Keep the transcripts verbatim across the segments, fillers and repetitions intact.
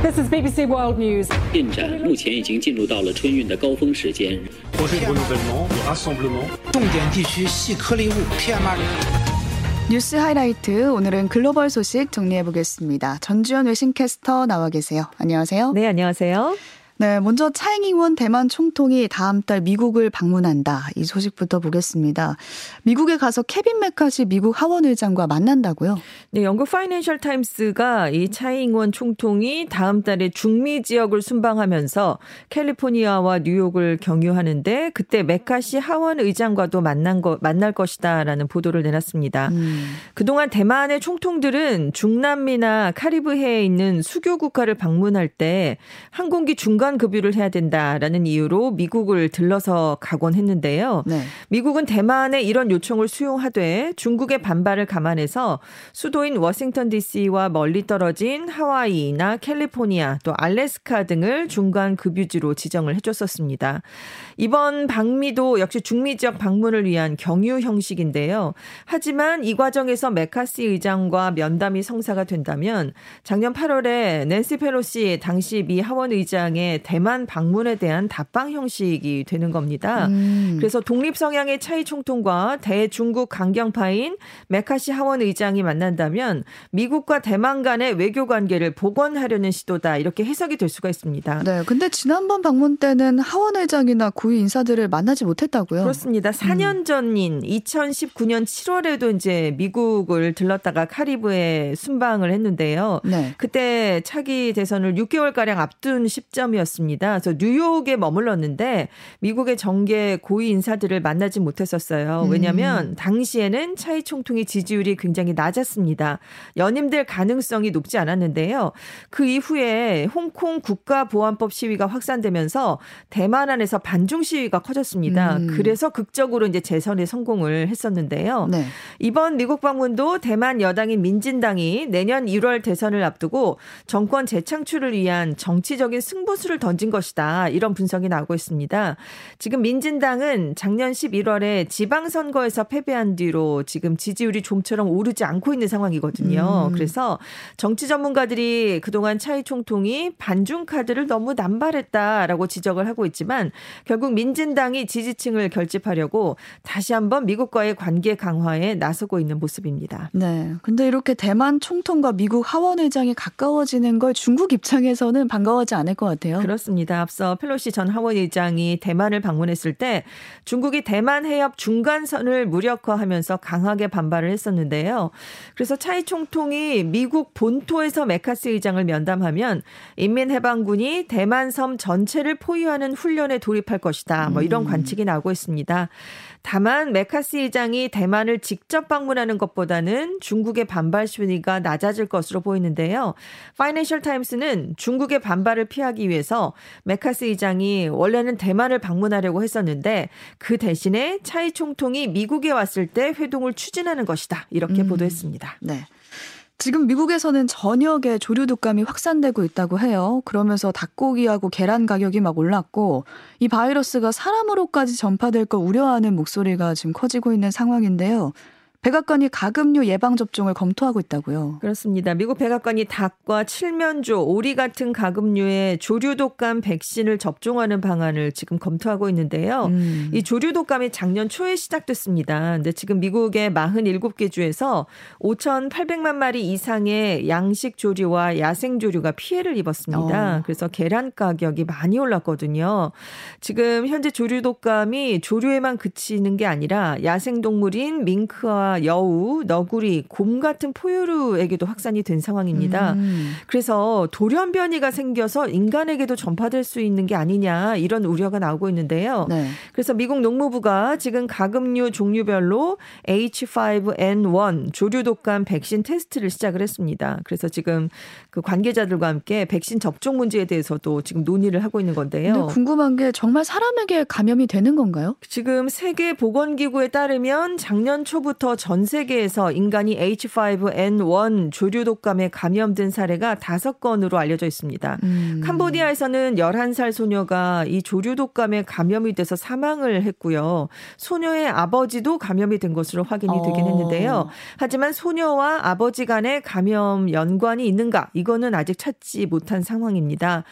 This is B B C World News. 뉴스 하이라이트, 오늘은 글로벌 소식 정리해보겠습니다. 전주현 외신캐스터 나와 계세요. 안녕하세요. 네, 안녕하세요. 네, 먼저 차잉잉원 대만 총통이 다음 달 미국을 방문한다. 이 소식부터 보겠습니다. 미국에 가서 케빈 맥카시 미국 하원의장과 만난다고요? 네, 영국 파이낸셜 타임스가 이 차잉잉원 총통이 다음 달에 중미 지역을 순방하면서 캘리포니아와 뉴욕을 경유하는데 그때 맥카시 하원의장과도 만난 거, 만날 것이다라는 보도를 내놨습니다. 음. 그동안 대만의 총통들은 중남미나 카리브해에 있는 수교 국가를 방문할 때 항공기 중간 급유를 해야 된다라는 이유로 미국을 들러서 가곤 했는데요. 네. 미국은 대만의 이런 요청을 수용하되 중국의 반발을 감안해서 수도인 워싱턴 디씨와 멀리 떨어진 하와이나 캘리포니아 또 알래스카 등을 중간 급유지로 지정을 해줬었습니다. 이번 방미도 역시 중미 지역 방문을 위한 경유 형식인데요. 하지만 이 과정에서 맥카시 의장과 면담이 성사가 된다면 작년 팔월에 낸시 펠로시 당시 미 하원 의장의 대만 방문에 대한 답방 형식이 되는 겁니다. 음. 그래서 독립 성향의 차이 총통과 대중국 강경파인 맥카시 하원 의장이 만난다면 미국과 대만 간의 외교 관계를 복원하려는 시도다, 이렇게 해석이 될 수가 있습니다. 네, 근데 지난번 방문 때는 하원 의장이나 고위 인사들을 만나지 못했다고요? 그렇습니다. 사 년 전인 이천십구 년 칠월에도 이제 미국을 들렀다가 카리브해 순방을 했는데요. 네. 그때 차기 대선을 육 개월가량 앞둔 시점이었습니다. 그래서 뉴욕에 머물렀는데 미국의 정계 고위 인사들을 만나지 못했었어요. 왜냐하면 당시에는 차이 총통의 지지율이 굉장히 낮았습니다. 연임될 가능성이 높지 않았는데요. 그 이후에 홍콩 국가보안법 시위가 확산되면서 대만 안에서 반중 시위가 커졌습니다. 음. 그래서 극적으로 이제 재선에 성공을 했었는데요. 네. 이번 미국 방문도 대만 여당인 민진당이 내년 일월 대선을 앞두고 정권 재창출을 위한 정치적인 승부수를 던진 것이다, 이런 분석이 나오고 있습니다. 지금 민진당은 작년 십일월에 지방선거에서 패배한 뒤로 지금 지지율이 좀처럼 오르지 않고 있는 상황이거든요. 음. 그래서 정치 전문가들이 그동안 차이 총통이 반중 카드를 너무 남발했다라고 지적을 하고 있지만 결국 민진당이 지지층을 결집하려고 다시 한번 미국과의 관계 강화에 나서고 있는 모습입니다. 네. 근데 이렇게 대만 총통과 미국 하원의장이 가까워지는 걸 중국 입장에서는 반가워하지 않을 것 같아요. 그렇습니다. 앞서 펠로시 전 하원의장이 대만을 방문했을 때 중국이 대만 해협 중간선을 무력화하면서 강하게 반발을 했었는데요. 그래서 차이 총통이 미국 본토에서 맥카시 의장을 면담하면 인민해방군이 대만 섬 전체를 포위하는 훈련에 돌입할 것이다, 뭐 이런 관측이 나오고 있습니다. 다만 맥카시 의장이 대만을 직접 방문하는 것보다는 중국의 반발 심리가 낮아질 것으로 보이는데요. 파이낸셜 타임스는 중국의 반발을 피하기 위해서 맥카시 의장이 원래는 대만을 방문하려고 했었는데 그 대신에 차이 총통이 미국에 왔을 때 회동을 추진하는 것이다, 이렇게 음. 보도했습니다. 네. 지금 미국에서는 전역에 조류 독감이 확산되고 있다고 해요. 그러면서 닭고기하고 계란 가격이 막 올랐고 이 바이러스가 사람으로까지 전파될 걸 우려하는 목소리가 지금 커지고 있는 상황인데요. 백악관이 가금류 예방접종을 검토하고 있다고요. 그렇습니다. 미국 백악관이 닭과 칠면조, 오리 같은 가금류에 조류독감 백신을 접종하는 방안을 지금 검토하고 있는데요. 음. 이 조류독감이 작년 초에 시작됐습니다. 근데 지금 미국의 사십칠 개 주에서 오천팔백만 마리 이상의 양식 조류와 야생 조류가 피해를 입었습니다. 어. 그래서 계란 가격이 많이 올랐거든요. 지금 현재 조류독감이 조류에만 그치는 게 아니라 야생동물인 밍크와 여우, 너구리, 곰 같은 포유류에게도 확산이 된 상황입니다. 음. 그래서 돌연변이가 생겨서 인간에게도 전파될 수 있는 게 아니냐, 이런 우려가 나오고 있는데요. 네. 그래서 미국 농무부가 지금 가금류 종류별로 에이치 파이브 엔 원 조류독감 백신 테스트를 시작을 했습니다. 그래서 지금 그 관계자들과 함께 백신 접종 문제에 대해서도 지금 논의를 하고 있는 건데요. 근데 궁금한 게 정말 사람에게 감염이 되는 건가요? 지금 세계보건기구에 따르면 작년 초부터 전 세계에서 인간이 에이치 파이브 엔 원 조류 독감에 감염된 사례가 다섯 건으로 알려져 있습니다. 음. 캄보디아에서는 열한 살 소녀가 이 조류 독감에 감염이 돼서 사망을 했고요. 소녀의 아버지도 감염이 된 것으로 확인이 되긴 했는데요. 어. 하지만 소녀와 아버지 간의 감염 연관이 있는가? 이거는 아직 찾지 못한 상황입니다.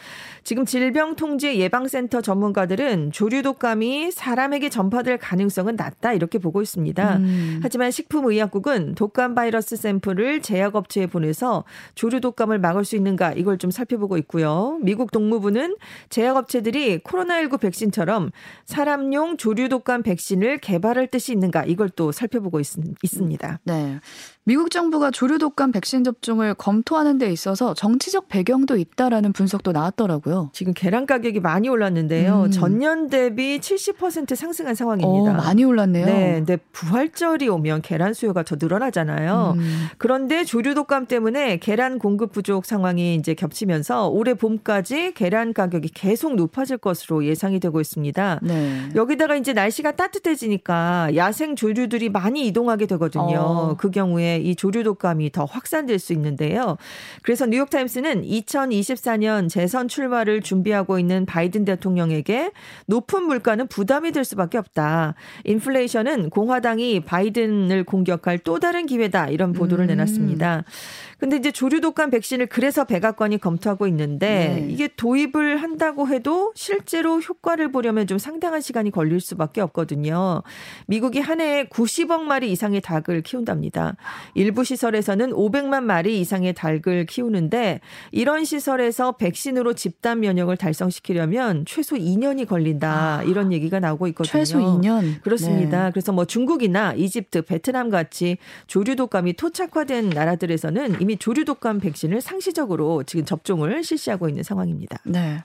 지금 질병통제예방센터 전문가들은 조류 독감이 사람에게 전파될 가능성은 낮다 이렇게 보고 있습니다. 음. 하지만 식품의약국은 독감 바이러스 샘플을 제약업체에 보내서 조류 독감을 막을 수 있는가 이걸 좀 살펴보고 있고요. 미국 동무부는 제약업체들이 코로나십구 백신처럼 사람용 조류 독감 백신을 개발할 뜻이 있는가 이걸 또 살펴보고 있, 있습니다. 네. 미국 정부가 조류 독감 백신 접종을 검토하는 데 있어서 정치적 배경도 있다라는 분석도 나왔더라고요. 지금 계란 가격이 많이 올랐는데요. 음. 전년 대비 칠십 퍼센트 상승한 상황입니다. 어, 많이 올랐네요. 네, 근데 부활절이 오면 계란 수요가 더 늘어나잖아요. 음. 그런데 조류 독감 때문에 계란 공급 부족 상황이 이제 겹치면서 올해 봄까지 계란 가격이 계속 높아질 것으로 예상이 되고 있습니다. 네. 여기다가 이제 날씨가 따뜻해지니까 야생 조류들이 많이 이동하게 되거든요. 어. 그 경우에 이 조류 독감이 더 확산될 수 있는데요. 그래서 뉴욕타임스는 이천이십사 년 재선 출마를 준비하고 있는 바이든 대통령에게 높은 물가는 부담이 될 수밖에 없다. 인플레이션은 공화당이 바이든을 공격할 또 다른 기회다. 이런 보도를 음. 내놨습니다. 근데 이제 조류 독감 백신을 그래서 백악관이 검토하고 있는데 네. 이게 도입을 한다고 해도 실제로 효과를 보려면 좀 상당한 시간이 걸릴 수밖에 없거든요. 미국이 한 해에 구십억 마리 이상의 닭을 키운답니다. 일부 시설에서는 오백만 마리 이상의 닭을 키우는데 이런 시설에서 백신으로 집단 면역을 달성시키려면 최소 이 년이 걸린다. 이런 얘기가 나오고 있거든요. 최소 이 년? 그렇습니다. 네. 그래서 뭐 중국이나 이집트, 베트남 같이 조류 독감이 토착화된 나라들에서는 이미 조류 독감 백신을 상시적으로 지금 접종을 실시하고 있는 상황입니다. 네.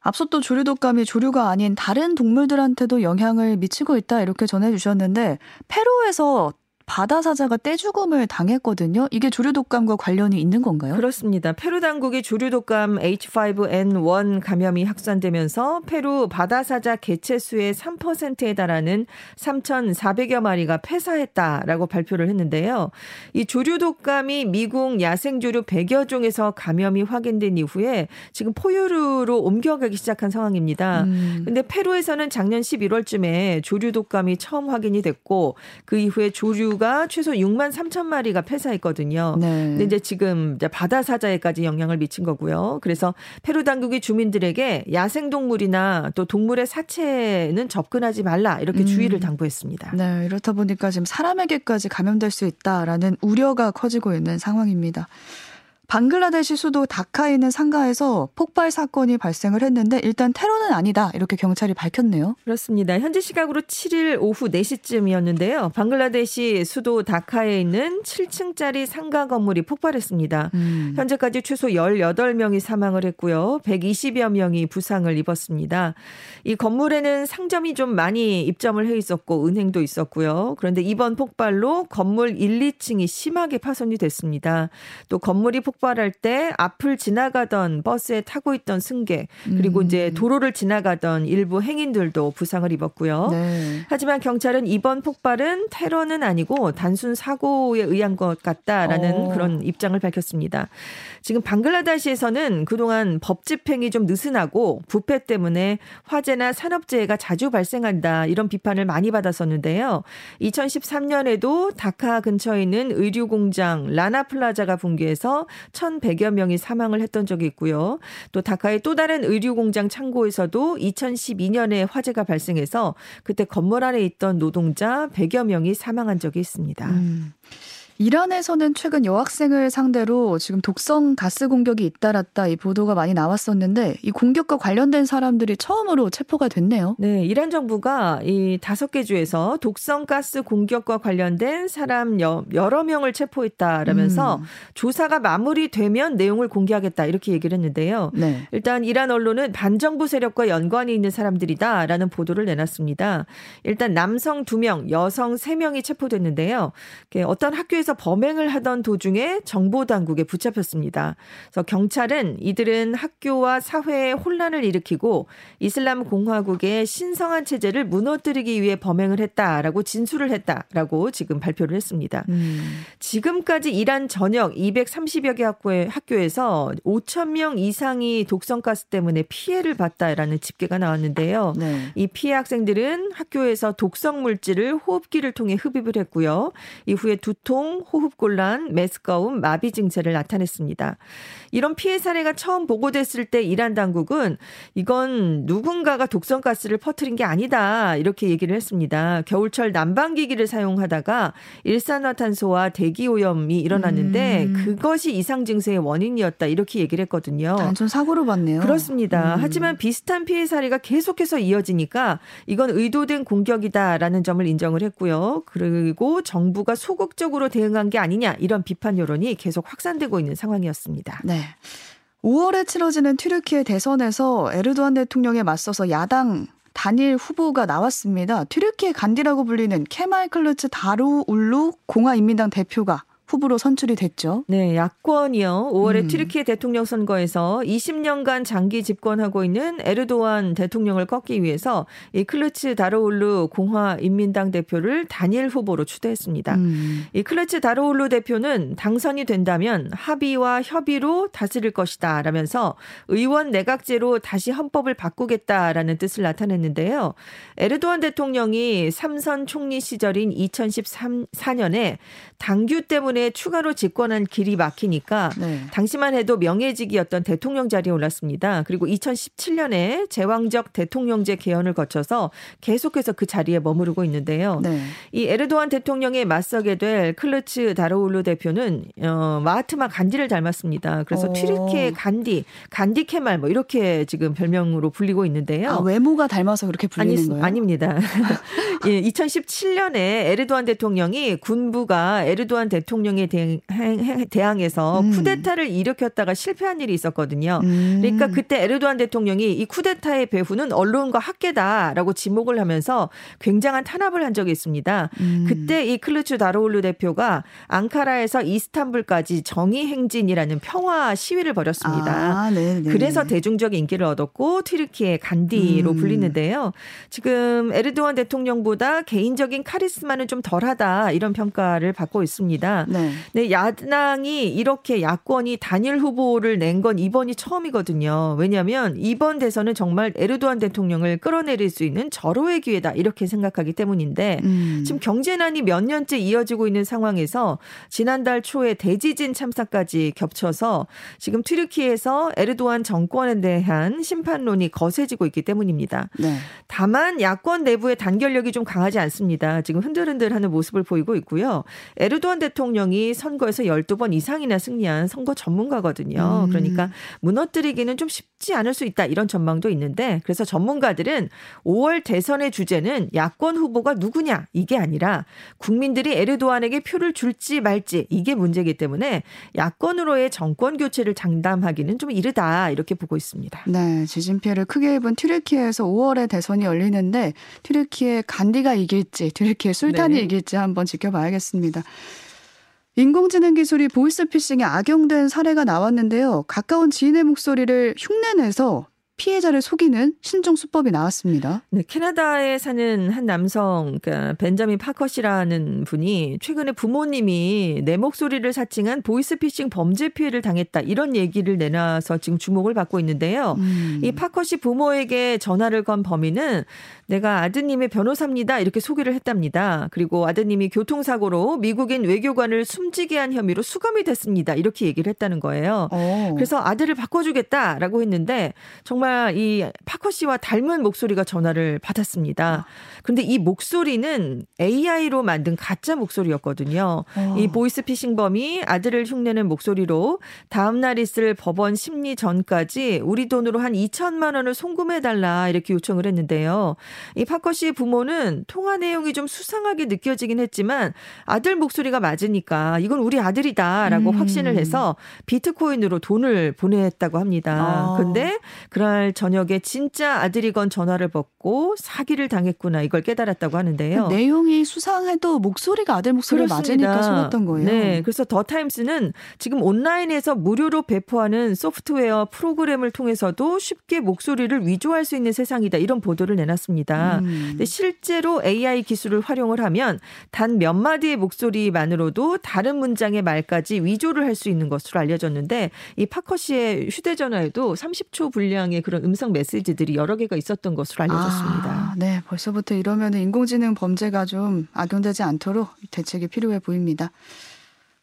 앞서 또 조류 독감이 조류가 아닌 다른 동물들한테도 영향을 미치고 있다. 이렇게 전해주셨는데 페루에서 바다 사자가 떼죽음을 당했거든요. 이게 조류 독감과 관련이 있는 건가요? 그렇습니다. 페루 당국이 조류 독감 에이치 파이브 엔 원 감염이 확산되면서 페루 바다 사자 개체 수의 삼 퍼센트에 달하는 삼천사백여 마리가 폐사했다라고 발표를 했는데요. 이 조류 독감이 미국 야생 조류 백여 종에서 감염이 확인된 이후에 지금 포유류로 옮겨가기 시작한 상황입니다. 그런데 음. 페루에서는 작년 십일월쯤에 조류 독감이 처음 확인이 됐고 그 이후에 조류 가 최소 육만 삼천 마리가 폐사했거든요. 네. 근데 이제 지금 이제 바다 사자에까지 영향을 미친 거고요. 그래서 페루 당국이 주민들에게 야생 동물이나 또 동물의 사체는 접근하지 말라 이렇게 음. 주의를 당부했습니다. 네, 이렇다 보니까 지금 사람에게까지 감염될 수 있다라는 우려가 커지고 있는 상황입니다. 방글라데시 수도 다카에 있는 상가에서 폭발 사건이 발생을 했는데 일단 테러는 아니다 이렇게 경찰이 밝혔네요. 그렇습니다. 현지 시각으로 칠일 오후 네 시쯤이었는데요. 방글라데시 수도 다카에 있는 칠 층짜리 상가 건물이 폭발했습니다. 음. 현재까지 최소 열여덟 명이 사망을 했고요. 백이십여 명이 부상을 입었습니다. 이 건물에는 상점이 좀 많이 입점을 해 있었고 은행도 있었고요. 그런데 이번 폭발로 건물 일, 이층이 심하게 파손이 됐습니다. 또 건물이 폭 폭발할 때 앞을 지나가던 버스에 타고 있던 승객 그리고 이제 도로를 지나가던 일부 행인들도 부상을 입었고요. 네. 하지만 경찰은 이번 폭발은 테러는 아니고 단순 사고에 의한 것 같다라는 오. 그런 입장을 밝혔습니다. 지금 방글라데시에서는 그동안 법 집행이 좀 느슨하고 부패 때문에 화재나 산업재해가 자주 발생한다 이런 비판을 많이 받았었는데요. 이천십삼 년에도 다카 근처에 있는 의류 공장 라나 플라자가 붕괴해서 천백여 명이 사망을 했던 적이 있고요. 또 다카의 또 다른 의류 공장 창고에서도 이천십이 년에 화재가 발생해서 그때 건물 안에 있던 노동자 백여 명이 사망한 적이 있습니다. 음. 이란에서는 최근 여학생을 상대로 지금 독성 가스 공격이 잇따랐다 이 보도가 많이 나왔었는데 이 공격과 관련된 사람들이 처음으로 체포가 됐네요. 네, 이란 정부가 이 다섯 개 주에서 독성 가스 공격과 관련된 사람 여러 명을 체포했다라면서 음. 조사가 마무리되면 내용을 공개하겠다 이렇게 얘기를 했는데요. 네. 일단 이란 언론은 반정부 세력과 연관이 있는 사람들이다라는 보도를 내놨습니다. 일단 남성 두 명, 여성 세 명이 체포됐는데요. 어떤 학교에서 한국에서 범행을 하던 도중에 정보당국에 붙잡혔습니다. 그래서 경찰은 이들은 학교와 사회에 혼란을 일으키고 이슬람 공화국의 신성한 체제를 무너뜨리기 위해 범행을 했다라고 진술을 했다라고 지금 발표를 했습니다. 음. 지금까지 이란 전역 이백삼십여 개 학교에, 학교에서 오천 명 이상이 독성가스 때문에 피해를 봤다라는 집계가 나왔는데요. 네. 이 피해 학생들은 학교에서 독성물질을 호흡기를 통해 흡입을 했고요. 이후에 두통, 호흡곤란, 메스꺼움, 마비 증세를 나타냈습니다. 이런 피해 사례가 처음 보고됐을 때 이란 당국은 이건 누군가가 독성가스를 퍼뜨린 게 아니다 이렇게 얘기를 했습니다. 겨울철 난방기기를 사용하다가 일산화탄소와 대기오염이 일어났는데 음. 그것이 이상 증세의 원인이었다 이렇게 얘기를 했거든요. 단순 사고로 봤네요. 그렇습니다. 음. 하지만 비슷한 피해 사례가 계속해서 이어지니까 이건 의도된 공격이다라는 점을 인정을 했고요. 그리고 정부가 소극적으로 대응한 게 아니냐 이런 비판 여론이 계속 확산되고 있는 상황이었습니다. 네. 오월에 치러지는 튀르키예 대선에서 에르도안 대통령에 맞서서 야당 단일 후보가 나왔습니다. 튀르키예 간디라고 불리는 케말 클루츠다로울루 공화인민당 대표가 후보로 선출이 됐죠. 네, 야권이요. 오월에 음. 튀르키예 대통령 선거에서 이십 년간 장기 집권하고 있는 에르도안 대통령을 꺾기 위해서 이 클루츠다로울루 공화인민당 대표를 단일 후보로 추대했습니다. 음. 이 클루츠다로울루 대표는 당선이 된다면 합의와 협의로 다스릴 것이다 라면서 의원 내각제로 다시 헌법을 바꾸겠다라는 뜻을 나타냈는데요. 에르도안 대통령이 삼선 총리 시절인 이천십사 년에 당규 때문에 추가로 집권한 길이 막히니까 네. 당시만 해도 명예직이었던 대통령 자리에 올랐습니다. 그리고 이천십칠 년에 제왕적 대통령제 개헌을 거쳐서 계속해서 그 자리에 머무르고 있는데요. 네. 이 에르도안 대통령에 맞서게 될 클루츠다로울루 대표는 어, 마하트마 간디를 닮았습니다. 그래서 튀르키예 간디, 간디 케말 뭐 이렇게 지금 별명으로 불리고 있는데요. 아, 외모가 닮아서 그렇게 불리는 아니, 거예요? 아닙니다. 예, 이천십칠 년에 에르도안 대통령이 군부가 에르도안 대통령 대통령에 대항해서 음. 쿠데타를 일으켰다가 실패한 일이 있었거든요. 음. 그러니까 그때 에르도안 대통령이 이 쿠데타의 배후는 언론과 학계다라고 지목을 하면서 굉장한 탄압을 한 적이 있습니다. 음. 그때 이 클루츠다로울루 대표가 앙카라에서 이스탄불까지 정의 행진이라는 평화 시위를 벌였습니다. 아, 그래서 대중적 인기를 얻었고 튀르키예 간디로 음. 불리는데요. 지금 에르도안 대통령보다 개인적인 카리스마는 좀 덜하다 이런 평가를 받고 있습니다. 네. 네, 야당이 이렇게 야권이 단일 후보를 낸 건 이번이 처음이거든요. 왜냐하면 이번 대선은 정말 에르도안 대통령을 끌어내릴 수 있는 절호의 기회다 이렇게 생각하기 때문인데 음. 지금 경제난이 몇 년째 이어지고 있는 상황에서 지난달 초에 대지진 참사까지 겹쳐서 지금 튀르키예에서 에르도안 정권에 대한 심판론이 거세지고 있기 때문입니다. 네. 다만 야권 내부의 단결력이 좀 강하지 않습니다. 지금 흔들흔들하는 모습을 보이고 있고요. 에르도안 대통령 대통령이 선거에서 열두 번 이상이나 승리한 선거 전문가거든요. 음. 그러니까 무너뜨리기는 좀 쉽지 않을 수 있다 이런 전망도 있는데 그래서 전문가들은 오월 대선의 주제는 야권 후보가 누구냐 이게 아니라 국민들이 에르도안에게 표를 줄지 말지 이게 문제이기 때문에 야권으로의 정권 교체를 장담하기는 좀 이르다 이렇게 보고 있습니다. 네, 지진 피해를 크게 입은 튀르키예에서 오월에 대선이 열리는데 튀르키예 간디가 이길지 튀르키예 술탄이 네. 이길지 한번 지켜봐야겠습니다. 인공지능 기술이 보이스피싱에 악용된 사례가 나왔는데요. 가까운 지인의 목소리를 흉내내서 피해자를 속이는 신종 수법이 나왔습니다. 네, 캐나다에 사는 한 남성, 그러니까 벤자민 파커 씨라는 분이 최근에 부모님이 내 목소리를 사칭한 보이스피싱 범죄 피해를 당했다 이런 얘기를 내놔서 지금 주목을 받고 있는데요. 음. 이 파커 씨 부모에게 전화를 건 범인은 내가 아드님의 변호사입니다 이렇게 소개를 했답니다. 그리고 아드님이 교통사고로 미국인 외교관을 숨지게 한 혐의로 수감이 됐습니다 이렇게 얘기를 했다는 거예요. 오. 그래서 아들을 바꿔주겠다라고 했는데 정말 이 파커 씨와 닮은 목소리가 전화를 받았습니다. 그런데 이 목소리는 에이아이로 만든 가짜 목소리였거든요. 어. 이 보이스피싱범이 아들을 흉내낸 목소리로 다음 날 있을 법원 심리 전까지 우리 돈으로 한 이천만 원을 송금해달라 이렇게 요청을 했는데요. 이 파커 씨의 부모는 통화 내용이 좀 수상하게 느껴지긴 했지만 아들 목소리가 맞으니까 이건 우리 아들이다라고 음. 확신을 해서 비트코인으로 돈을 보냈다고 합니다. 그런데 어. 그런 이십팔 일 저녁에 진짜 아들이건 전화를 받고 사기를 당했구나 이걸 깨달았다고 하는데요. 그 내용이 수상해도 목소리가 아들 목소리를 그렇습니다. 맞으니까 속았던 거예요. 네, 그래서 더 타임스는 지금 온라인에서 무료로 배포하는 소프트웨어 프로그램을 통해서도 쉽게 목소리를 위조할 수 있는 세상이다 이런 보도를 내놨습니다. 음. 근데 실제로 에이아이 기술을 활용을 하면 단 몇 마디의 목소리만으로도 다른 문장의 말까지 위조를 할 수 있는 것으로 알려졌는데 이 파커 씨의 휴대전화에도 삼십 초 분량의 그런 음성 메시지들이 여러 개가 있었던 것으로 알려졌습니다. 아, 네, 벌써부터 이러면 인공지능 범죄가 좀 악용되지 않도록 대책이 필요해 보입니다.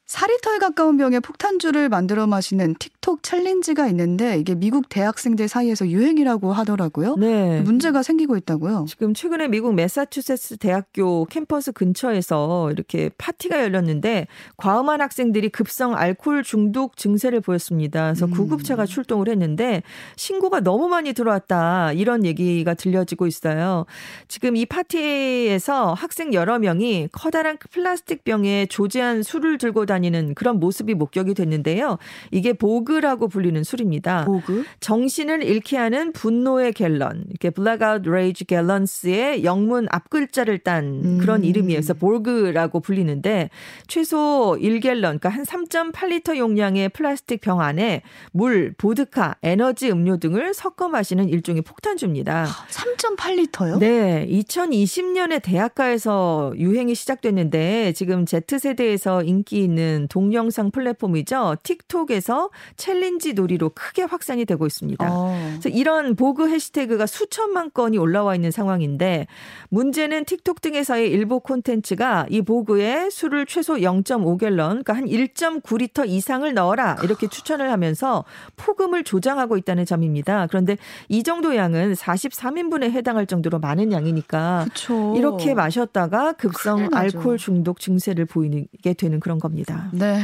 사리터에 가까운 병에 폭탄주를 만들어 마시는 틱톡 챌린지가 있는데 이게 미국 대학생들 사이에서 유행이라고 하더라고요. 네. 문제가 생기고 있다고요. 지금 최근에 미국 매사추세츠 대학교 캠퍼스 근처에서 이렇게 파티가 열렸는데 과음한 학생들이 급성 알코올 중독 증세를 보였습니다. 그래서 음. 구급차가 출동을 했는데 신고가 너무 많이 들어왔다 이런 얘기가 들려지고 있어요. 지금 이 파티에서 학생 여러 명이 커다란 플라스틱 병에 조제한 술을 들고 다니는 그런 모습이 목격이 됐는데요. 이게 보그라고 불리는 술입니다. 보그? 정신을 잃게 하는 분노의 갤런, 이렇게 블랙아웃 레이지 갤런스의 영문 앞글자를 딴 음. 그런 이름이에요. 그래서 보그라고 불리는데 최소 일 갤런, 그러니까 한 삼 점 팔 리터 용량의 플라스틱 병 안에 물, 보드카, 에너지 음료 등을 섞어 마시는 일종의 폭탄주입니다. 삼 점 팔 리터요? 네. 이천이십 년에 대학가에서 유행이 시작됐는데 지금 Z세대에서 인기 있는 동영상 플랫폼이죠. 틱톡에서 챌린지 놀이로 크게 확산이 되고 있습니다. 어. 그래서 이런 보그 해시태그가 수천만 건이 올라와 있는 상황인데 문제는 틱톡 등에서의 일부 콘텐츠가 이 보그에 술을 최소 영 점 오 갤런, 그러니까 한 일 점 구 리터 이상을 넣어라 이렇게 추천을 하면서 폭음을 조장하고 있다는 점입니다. 그런데 이 정도 양은 사십삼 인분에 해당할 정도로 많은 양이니까 그쵸. 이렇게 마셨다가 급성 알코올 중독 증세를 보이게 되는 그런 겁니다. 네,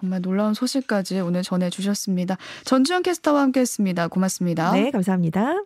정말 놀라운 소식까지 오늘 전해주셨습니다. 전주현 캐스터와 함께했습니다. 고맙습니다. 네, 감사합니다.